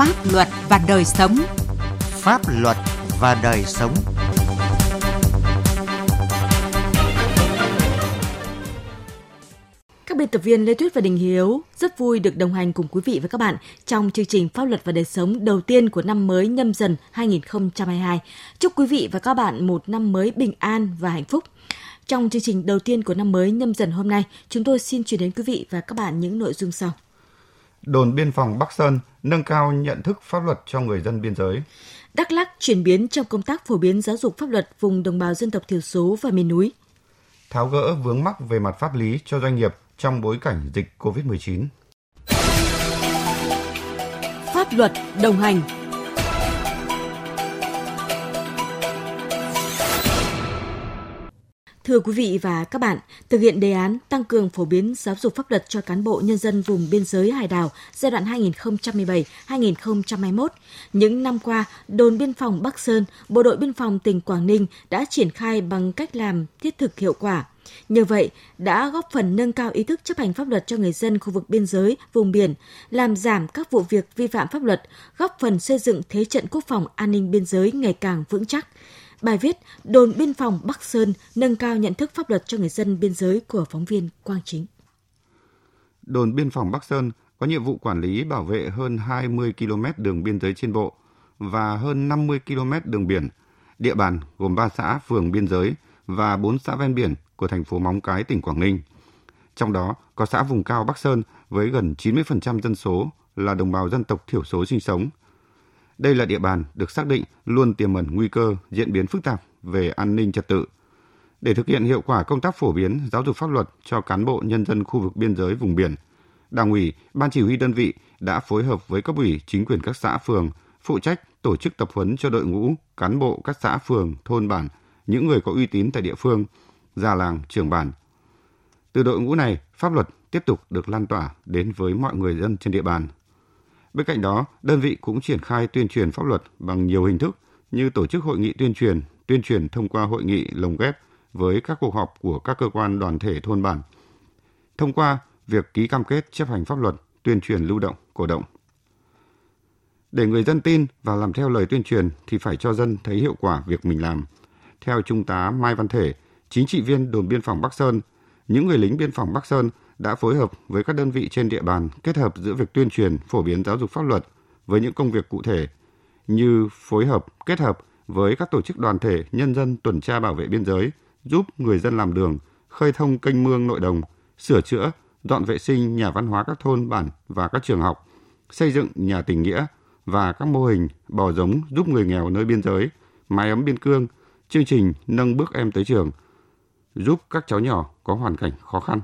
Pháp luật và đời sống. Pháp luật và đời sống. Các biên tập viên Lê Thuyết và Đình Hiếu rất vui được đồng hành cùng quý vị và các bạn trong chương trình Pháp luật và đời sống đầu tiên của năm mới Nhâm Dần 2022. Chúc quý vị và các bạn một năm mới bình an và hạnh phúc. Trong chương trình đầu tiên của năm mới Nhâm Dần hôm nay, chúng tôi xin chuyển đến quý vị và các bạn những nội dung sau. Đồn biên phòng Bắc Sơn nâng cao nhận thức pháp luật cho người dân biên giới. Đắk Lắk chuyển biến trong công tác phổ biến giáo dục pháp luật vùng đồng bào dân tộc thiểu số và miền núi. Tháo gỡ vướng mắc về mặt pháp lý cho doanh nghiệp trong bối cảnh dịch COVID-19. Pháp luật đồng hành. Thưa quý vị và các bạn, thực hiện đề án tăng cường phổ biến giáo dục pháp luật cho cán bộ nhân dân vùng biên giới hải đảo giai đoạn 2017-2021, những năm qua, Đồn Biên phòng Bắc Sơn, Bộ đội Biên phòng tỉnh Quảng Ninh đã triển khai bằng cách làm thiết thực hiệu quả. Nhờ vậy, đã góp phần nâng cao ý thức chấp hành pháp luật cho người dân khu vực biên giới, vùng biển, làm giảm các vụ việc vi phạm pháp luật, góp phần xây dựng thế trận quốc phòng an ninh biên giới ngày càng vững chắc. Bài viết Đồn Biên phòng Bắc Sơn nâng cao nhận thức pháp luật cho người dân biên giới của phóng viên Quang Chính. Đồn Biên phòng Bắc Sơn có nhiệm vụ quản lý bảo vệ hơn 20 km đường biên giới trên bộ và hơn 50 km đường biển. Địa bàn gồm 3 xã phường biên giới và 4 xã ven biển của thành phố Móng Cái, tỉnh Quảng Ninh. Trong đó có xã vùng cao Bắc Sơn với gần 90% dân số là đồng bào dân tộc thiểu số sinh sống. Đây là địa bàn được xác định luôn tiềm ẩn nguy cơ diễn biến phức tạp về an ninh trật tự. Để thực hiện hiệu quả công tác phổ biến giáo dục pháp luật cho cán bộ nhân dân khu vực biên giới vùng biển, Đảng ủy, Ban chỉ huy đơn vị đã phối hợp với cấp ủy chính quyền các xã phường phụ trách tổ chức tập huấn cho đội ngũ cán bộ các xã phường, thôn bản, những người có uy tín tại địa phương, già làng, trưởng bản. Từ đội ngũ này, pháp luật tiếp tục được lan tỏa đến với mọi người dân trên địa bàn. Bên cạnh đó, đơn vị cũng triển khai tuyên truyền pháp luật bằng nhiều hình thức như tổ chức hội nghị tuyên truyền thông qua hội nghị lồng ghép với các cuộc họp của các cơ quan đoàn thể thôn bản. Thông qua việc ký cam kết chấp hành pháp luật, tuyên truyền lưu động, cổ động. Để người dân tin và làm theo lời tuyên truyền thì phải cho dân thấy hiệu quả việc mình làm. Theo Trung tá Mai Văn Thể, chính trị viên Đồn Biên phòng Bắc Sơn, những người lính biên phòng Bắc Sơn đã phối hợp với các đơn vị trên địa bàn kết hợp giữa việc tuyên truyền, phổ biến giáo dục pháp luật với những công việc cụ thể như phối hợp, kết hợp với các tổ chức đoàn thể, nhân dân tuần tra bảo vệ biên giới, giúp người dân làm đường, khơi thông kênh mương nội đồng, sửa chữa, dọn vệ sinh nhà văn hóa các thôn bản và các trường học, xây dựng nhà tình nghĩa và các mô hình bò giống giúp người nghèo nơi biên giới, mái ấm biên cương, chương trình nâng bước em tới trường, giúp các cháu nhỏ có hoàn cảnh khó khăn.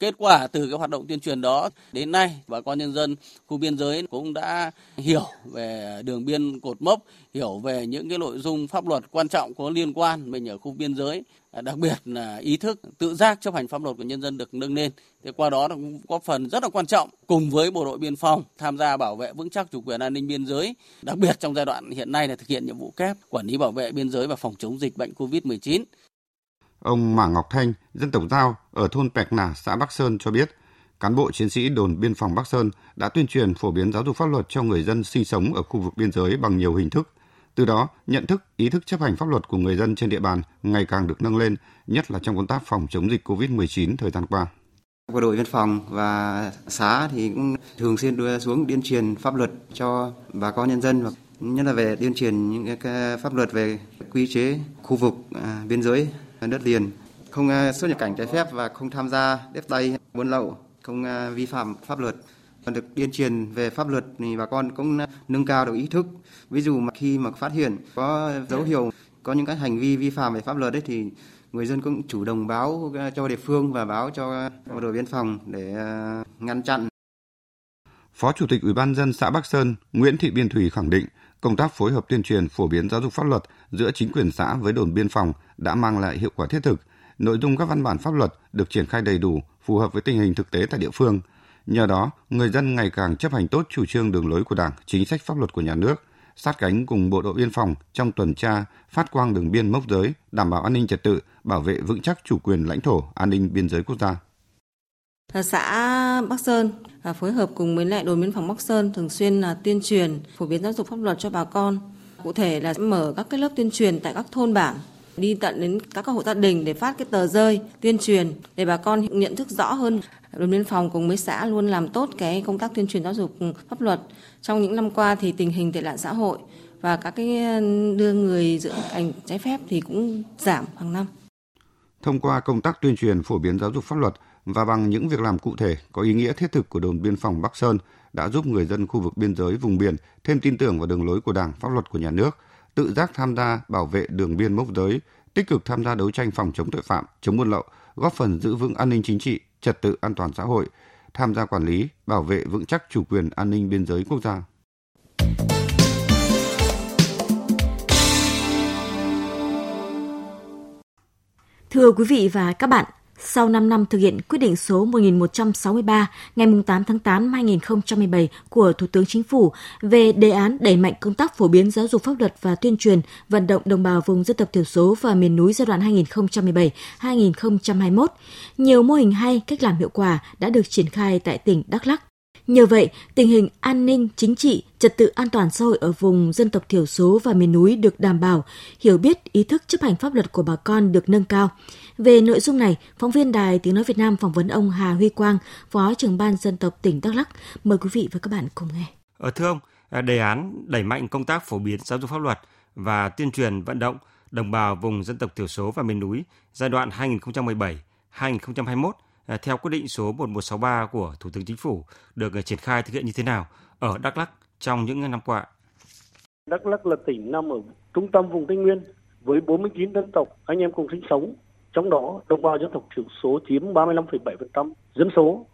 Kết quả từ cái hoạt động tuyên truyền đó đến nay, bà con nhân dân khu biên giới cũng đã hiểu về đường biên cột mốc, hiểu về những cái nội dung pháp luật quan trọng có liên quan mình ở khu biên giới, đặc biệt là ý thức tự giác chấp hành pháp luật của nhân dân được nâng lên. Thế qua đó nó cũng có phần rất là quan trọng cùng với bộ đội biên phòng tham gia bảo vệ vững chắc chủ quyền an ninh biên giới, đặc biệt trong giai đoạn hiện nay là thực hiện nhiệm vụ kép quản lý bảo vệ biên giới và phòng chống dịch bệnh COVID-19. Ông Mã Ngọc Thanh, dân tộc Dao ở thôn Pẹc Nà, xã Bắc Sơn cho biết, cán bộ chiến sĩ Đồn Biên phòng Bắc Sơn đã tuyên truyền phổ biến giáo dục pháp luật cho người dân sinh sống ở khu vực biên giới bằng nhiều hình thức. Từ đó, nhận thức, ý thức chấp hành pháp luật của người dân trên địa bàn ngày càng được nâng lên, nhất là trong công tác phòng chống dịch COVID-19 thời gian qua. Bộ đội biên phòng và xã thì cũng thường xuyên đưa xuống tuyên truyền pháp luật cho bà con nhân dân, nhất là về tuyên truyền những cái pháp luật về quy chế khu vực biên giới đất liền, không xuất nhập cảnh trái phép và không tham gia đếp tay buôn lậu, không vi phạm pháp luật. Còn được tuyên truyền về pháp luật thì bà con cũng nâng cao được ý thức. Ví dụ mà khi mà phát hiện có dấu hiệu có những cái hành vi vi phạm về pháp luật đấy thì người dân cũng chủ động báo cho địa phương và báo cho bộ đội biên phòng để ngăn chặn. Phó Chủ tịch Ủy ban nhân dân xã Bắc Sơn Nguyễn Thị Biên Thủy khẳng định công tác phối hợp tuyên truyền phổ biến giáo dục pháp luật giữa chính quyền xã với đồn biên phòng đã mang lại hiệu quả thiết thực. Nội dung các văn bản pháp luật được triển khai đầy đủ, phù hợp với tình hình thực tế tại địa phương. Nhờ đó, người dân ngày càng chấp hành tốt chủ trương đường lối của Đảng, chính sách pháp luật của nhà nước, sát cánh cùng bộ đội biên phòng trong tuần tra, phát quang đường biên mốc giới, đảm bảo an ninh trật tự, bảo vệ vững chắc chủ quyền lãnh thổ, an ninh biên giới quốc gia. xã Bắc Sơn phối hợp cùng với lại đồn biên phòng Bắc Sơn thường xuyên là tuyên truyền, phổ biến giáo dục pháp luật cho bà con. Cụ thể là mở các cái lớp tuyên truyền tại các thôn bản, đi tận đến các hộ gia đình để phát cái tờ rơi tuyên truyền để bà con nhận thức rõ hơn. Đồn biên phòng cùng với xã luôn làm tốt cái công tác tuyên truyền giáo dục pháp luật. Trong những năm qua thì tình hình tệ nạn xã hội và các cái đưa người dưỡng ảnh trái phép thì cũng giảm hàng năm. Thông qua công tác tuyên truyền phổ biến giáo dục pháp luật và bằng những việc làm cụ thể có ý nghĩa thiết thực của đồn biên phòng Bắc Sơn đã giúp người dân khu vực biên giới vùng biển thêm tin tưởng vào đường lối của Đảng, pháp luật của nhà nước, tự giác tham gia bảo vệ đường biên mốc giới, tích cực tham gia đấu tranh phòng chống tội phạm, chống buôn lậu, góp phần giữ vững an ninh chính trị, trật tự an toàn xã hội, tham gia quản lý, bảo vệ vững chắc chủ quyền an ninh biên giới quốc gia. Thưa quý vị và các bạn, sau 5 năm thực hiện quyết định số 1163 ngày 8 tháng 8 năm 2017 của Thủ tướng Chính phủ về đề án đẩy mạnh công tác phổ biến giáo dục pháp luật và tuyên truyền vận động đồng bào vùng dân tộc thiểu số và miền núi giai đoạn 2017-2021, nhiều mô hình hay, cách làm hiệu quả đã được triển khai tại tỉnh Đắk Lắk. Nhờ vậy, tình hình an ninh, chính trị, trật tự an toàn xã hội ở vùng dân tộc thiểu số và miền núi được đảm bảo, hiểu biết, ý thức chấp hành pháp luật của bà con được nâng cao. Về nội dung này, phóng viên Đài Tiếng Nói Việt Nam phỏng vấn ông Hà Huy Quang, Phó trưởng Ban Dân tộc tỉnh Đắk Lắk. Mời quý vị và các bạn cùng nghe. Thưa ông, đề án đẩy mạnh công tác phổ biến giáo dục pháp luật và tuyên truyền vận động đồng bào vùng dân tộc thiểu số và miền núi giai đoạn 2017-2021 theo quyết định số 1163 của Thủ tướng Chính phủ được triển khai thực hiện như thế nào ở Đắk Lắk trong những năm qua? Đắk Lắk là tỉnh nằm ở trung tâm vùng Tây Nguyên với 49 dân tộc anh em cùng sinh sống, trong đó đồng bào dân tộc thiểu số chiếm 35,7% dân số.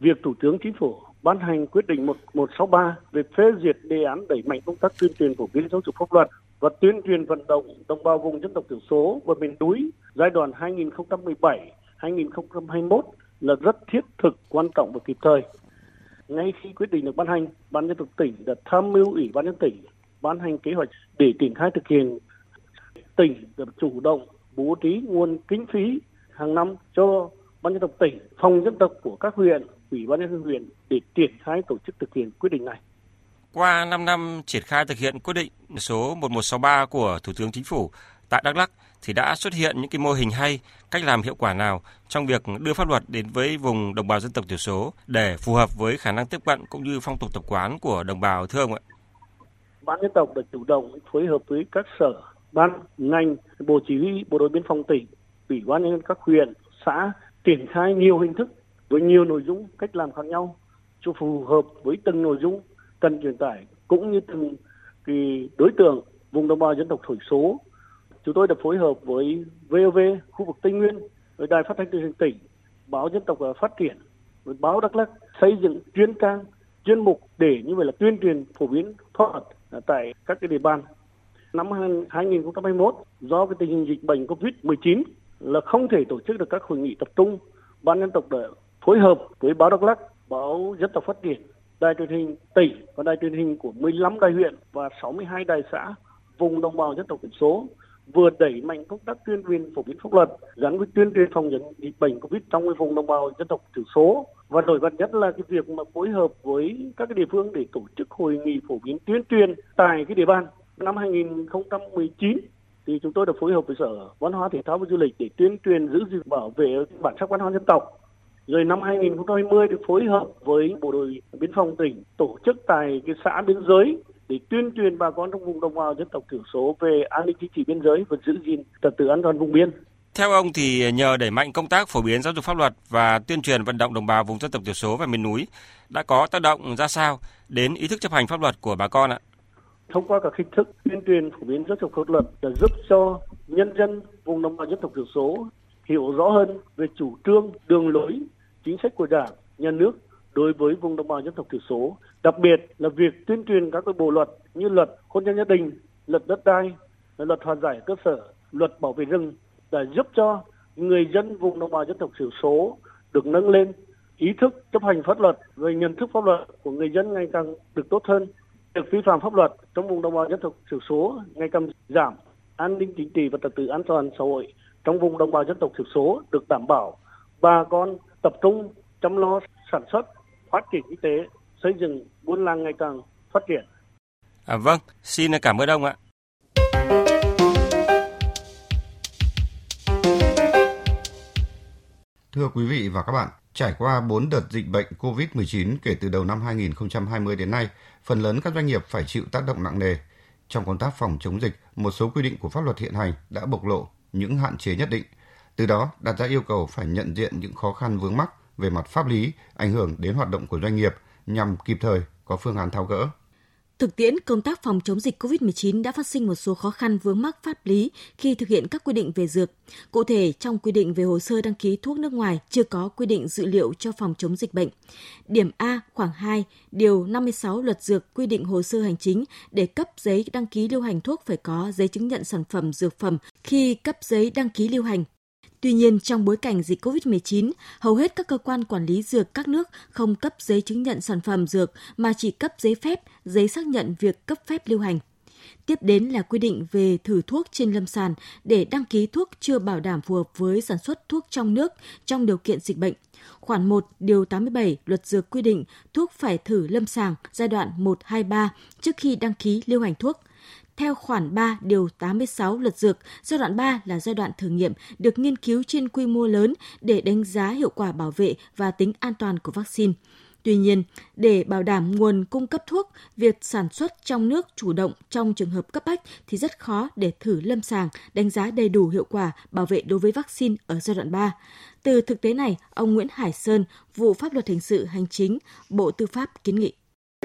Việc Thủ tướng Chính phủ ban hành quyết định 1163 về phê duyệt đề án đẩy mạnh công tác tuyên truyền phổ biến giáo dục pháp luật và tuyên truyền vận động đồng bào vùng dân tộc thiểu số và miền núi giai đoạn 2017-2021 là rất thiết thực, quan trọng và kịp thời. Ngay khi quyết định được ban hành, Ban Dân tộc tỉnh đã tham mưu Ủy ban Nhân tỉnh ban hành kế hoạch để triển khai thực hiện. Tỉnh đã chủ động bố trí nguồn kinh phí hàng năm cho Ban Dân tộc tỉnh, phòng dân tộc của các huyện, Ủy ban Nhân dân huyện để triển khai tổ chức thực hiện quyết định này. Qua 5 năm triển khai thực hiện quyết định số 1163 của Thủ tướng Chính phủ tại Đắk Lắk thì đã xuất hiện những cái mô hình hay, cách làm hiệu quả nào trong việc đưa pháp luật đến với vùng đồng bào dân tộc thiểu số để phù hợp với khả năng tiếp cận cũng như phong tục tập quán của đồng bào, thưa ông ạ? Ban dân tộc đã chủ động phối hợp với các sở, ban, ngành, bộ chỉ huy, bộ đội biên phòng tỉnh, ủy ban nhân dân các huyện, xã triển khai nhiều hình thức với nhiều nội dung, cách làm khác nhau cho phù hợp với từng nội dung cần truyền tải cũng như từng cái đối tượng vùng đồng bào dân tộc thiểu số. Chúng tôi đã phối hợp với VOV khu vực Tây Nguyên, với Đài Phát thanh Truyền hình tỉnh, báo Dân tộc Phát triển, với báo Đắk Lắk xây dựng chuyên trang, chuyên mục để như vậy là tuyên truyền phổ biến pháp luật tại các cái địa bàn. Năm 2021 do cái tình hình dịch bệnh Covid-19 là không thể tổ chức được các hội nghị tập trung, Ban Dân tộc đã phối hợp với báo Đắk Lắk, báo Dân tộc Phát triển, Đài Truyền hình tỉnh và Đài Truyền hình của 15 đài huyện và 62 đài xã vùng đồng bào dân tộc thiểu số vừa đẩy mạnh công tác tuyên truyền phổ biến pháp luật gắn với tuyên truyền phòng chống dịch bệnh Covid trong vùng đồng bào dân tộc thiểu số, và nổi bật nhất là cái việc mà phối hợp với các cái địa phương để tổ chức hội nghị phổ biến tuyên truyền tại cái địa bàn. Năm 2019 thì chúng tôi đã phối hợp với Sở Văn hóa Thể thao và Du lịch để tuyên truyền giữ gìn bảo vệ bản sắc văn hóa dân tộc. Rồi năm 2020 thì phối hợp với bộ đội biên phòng tỉnh tổ chức tại cái xã biên giới để tuyên truyền bà con trong vùng đồng bào dân tộc thiểu số về an ninh chính trị biên giới và giữ gìn trật tự an toàn vùng biên. Theo ông thì nhờ đẩy mạnh công tác phổ biến giáo dục pháp luật và tuyên truyền vận động đồng bào vùng dân tộc thiểu số và miền núi đã có tác động ra sao đến ý thức chấp hành pháp luật của bà con ạ? Thông qua các hình thức tuyên truyền phổ biến giáo dục pháp luật đã giúp cho nhân dân vùng đồng bào dân tộc thiểu số hiểu rõ hơn về chủ trương, đường lối, chính sách của Đảng, nhà nước đối với vùng đồng bào dân tộc thiểu số, đặc biệt là việc tuyên truyền các bộ luật như luật hôn nhân gia đình, luật đất đai, luật hòa giải cơ sở, luật bảo vệ rừng đã giúp cho người dân vùng đồng bào dân tộc thiểu số được nâng lên ý thức chấp hành pháp luật, về nhận thức pháp luật của người dân ngày càng được tốt hơn, việc vi phạm pháp luật trong vùng đồng bào dân tộc thiểu số ngày càng giảm, an ninh chính trị và trật tự an toàn xã hội trong vùng đồng bào dân tộc thiểu số được đảm bảo, bà con tập trung chăm lo sản xuất, phát triển kinh tế, xây dựng buôn làng ngày càng phát triển. Vâng, xin cảm ơn ông ạ. Thưa quý vị và các bạn, trải qua 4 đợt dịch bệnh COVID-19 kể từ đầu năm 2020 đến nay, phần lớn các doanh nghiệp phải chịu tác động nặng nề. Trong công tác phòng chống dịch, một số quy định của pháp luật hiện hành đã bộc lộ những hạn chế nhất định. Từ đó, đặt ra yêu cầu phải nhận diện những khó khăn vướng mắc về mặt pháp lý ảnh hưởng đến hoạt động của doanh nghiệp nhằm kịp thời có phương án tháo gỡ. Thực tiễn, công tác phòng chống dịch COVID-19 đã phát sinh một số khó khăn vướng mắc pháp lý khi thực hiện các quy định về dược. Cụ thể, trong quy định về hồ sơ đăng ký thuốc nước ngoài chưa có quy định dữ liệu cho phòng chống dịch bệnh. Điểm A khoảng 2, điều 56 luật dược quy định hồ sơ hành chính để cấp giấy đăng ký lưu hành thuốc phải có giấy chứng nhận sản phẩm dược phẩm khi cấp giấy đăng ký lưu hành. Tuy nhiên, trong bối cảnh dịch COVID-19, hầu hết các cơ quan quản lý dược các nước không cấp giấy chứng nhận sản phẩm dược mà chỉ cấp giấy phép, giấy xác nhận việc cấp phép lưu hành. Tiếp đến là quy định về thử thuốc trên lâm sàng để đăng ký thuốc chưa bảo đảm phù hợp với sản xuất thuốc trong nước trong điều kiện dịch bệnh. Khoản 1, điều 87 luật dược quy định thuốc phải thử lâm sàng giai đoạn 1-2-3 trước khi đăng ký lưu hành thuốc. Theo khoản 3, điều 86 luật dược, giai đoạn 3 là giai đoạn thử nghiệm được nghiên cứu trên quy mô lớn để đánh giá hiệu quả bảo vệ và tính an toàn của vaccine. Tuy nhiên, để bảo đảm nguồn cung cấp thuốc, việc sản xuất trong nước chủ động trong trường hợp cấp bách thì rất khó để thử lâm sàng, đánh giá đầy đủ hiệu quả bảo vệ đối với vaccine ở giai đoạn 3. Từ thực tế này, ông Nguyễn Hải Sơn, vụ pháp luật hình sự hành chính, Bộ Tư pháp kiến nghị.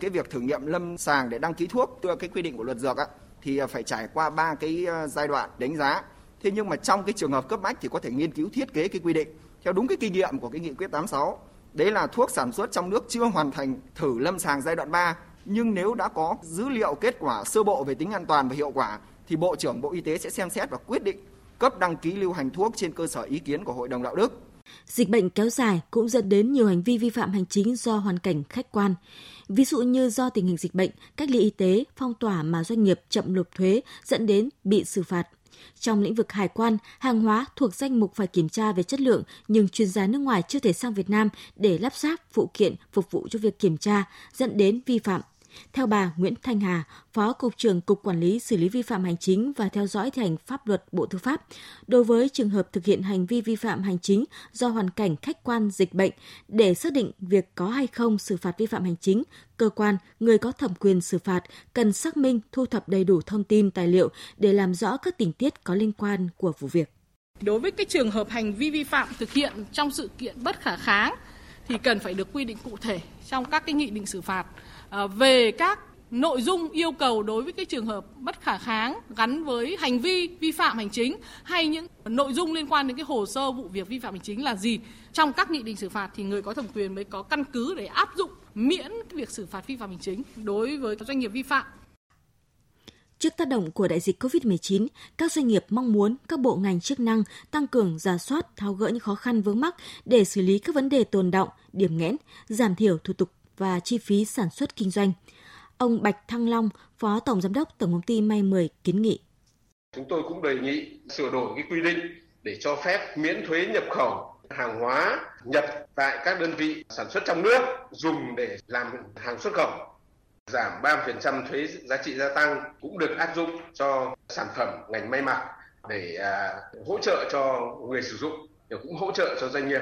Cái việc thử nghiệm lâm sàng để đăng ký thuốc, theo cái quy định của luật dược thì phải trải qua 3 cái giai đoạn đánh giá. Thế nhưng mà trong cái trường hợp cấp bách thì có thể nghiên cứu thiết kế cái quy định theo đúng cái kinh nghiệm của cái nghị quyết 86. Đấy là thuốc sản xuất trong nước chưa hoàn thành thử lâm sàng giai đoạn 3. Nhưng nếu đã có dữ liệu kết quả sơ bộ về tính an toàn và hiệu quả thì Bộ trưởng Bộ Y tế sẽ xem xét và quyết định cấp đăng ký lưu hành thuốc trên cơ sở ý kiến của Hội đồng Đạo đức. Dịch bệnh kéo dài cũng dẫn đến nhiều hành vi vi phạm hành chính do hoàn cảnh khách quan. Ví dụ như do tình hình dịch bệnh, cách ly y tế, phong tỏa mà doanh nghiệp chậm nộp thuế dẫn đến bị xử phạt. Trong lĩnh vực hải quan, hàng hóa thuộc danh mục phải kiểm tra về chất lượng nhưng chuyên gia nước ngoài chưa thể sang Việt Nam để lắp ráp phụ kiện phục vụ cho việc kiểm tra dẫn đến vi phạm. Theo bà Nguyễn Thanh Hà, Phó Cục trưởng Cục Quản lý xử lý vi phạm hành chính và theo dõi thi hành pháp luật Bộ Tư pháp, đối với trường hợp thực hiện hành vi vi phạm hành chính do hoàn cảnh khách quan dịch bệnh, để xác định việc có hay không xử phạt vi phạm hành chính, cơ quan, người có thẩm quyền xử phạt cần xác minh, thu thập đầy đủ thông tin, tài liệu để làm rõ các tình tiết có liên quan của vụ việc. Đối với cái trường hợp hành vi vi phạm thực hiện trong sự kiện bất khả kháng thì cần phải được quy định cụ thể trong các cái nghị định xử phạt. Về các nội dung yêu cầu đối với cái trường hợp bất khả kháng gắn với hành vi vi phạm hành chính hay những nội dung liên quan đến cái hồ sơ vụ việc vi phạm hành chính là gì trong các nghị định xử phạt thì người có thẩm quyền mới có căn cứ để áp dụng miễn việc xử phạt vi phạm hành chính đối với các doanh nghiệp vi phạm. Trước tác động của đại dịch COVID-19, các doanh nghiệp mong muốn các bộ ngành chức năng tăng cường rà soát, tháo gỡ những khó khăn vướng mắc để xử lý các vấn đề tồn đọng, điểm nghẽn, giảm thiểu thủ tục và chi phí sản xuất kinh doanh. Ông Bạch Thăng Long, Phó Tổng Giám đốc Tổng công ty May Mười kiến nghị. Chúng tôi cũng đề nghị sửa đổi cái quy định để cho phép miễn thuế nhập khẩu hàng hóa nhập tại các đơn vị sản xuất trong nước dùng để làm hàng xuất khẩu. Giảm 3% thuế giá trị gia tăng cũng được áp dụng cho sản phẩm ngành may mặc để hỗ trợ cho người sử dụng, để cũng hỗ trợ cho doanh nghiệp.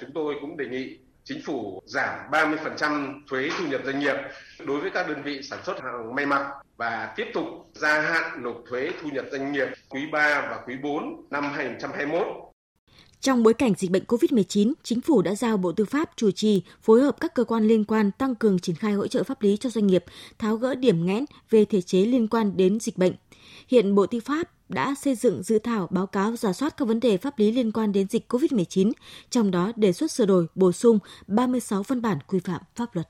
Chúng tôi cũng đề nghị Chính phủ giảm 30% thuế thu nhập doanh nghiệp đối với các đơn vị sản xuất hàng may mặc và tiếp tục gia hạn nộp thuế thu nhập doanh nghiệp quý 3 và quý 4 năm 2021. Trong bối cảnh dịch bệnh COVID-19, Chính phủ đã giao Bộ Tư pháp chủ trì phối hợp các cơ quan liên quan tăng cường triển khai hỗ trợ pháp lý cho doanh nghiệp, tháo gỡ điểm nghẽn về thể chế liên quan đến dịch bệnh. Hiện Bộ Tư pháp đã xây dựng dự thảo báo cáo rà soát các vấn đề pháp lý liên quan đến dịch COVID-19, trong đó đề xuất sửa đổi, bổ sung 36 văn bản quy phạm pháp luật.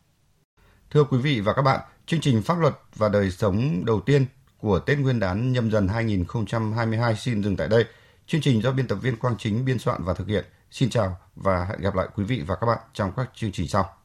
Thưa quý vị và các bạn, chương trình Pháp luật và đời sống đầu tiên của Tết Nguyên đán Nhâm Dần 2022 xin dừng tại đây. Chương trình do biên tập viên Quang Chính biên soạn và thực hiện. Xin chào và hẹn gặp lại quý vị và các bạn trong các chương trình sau.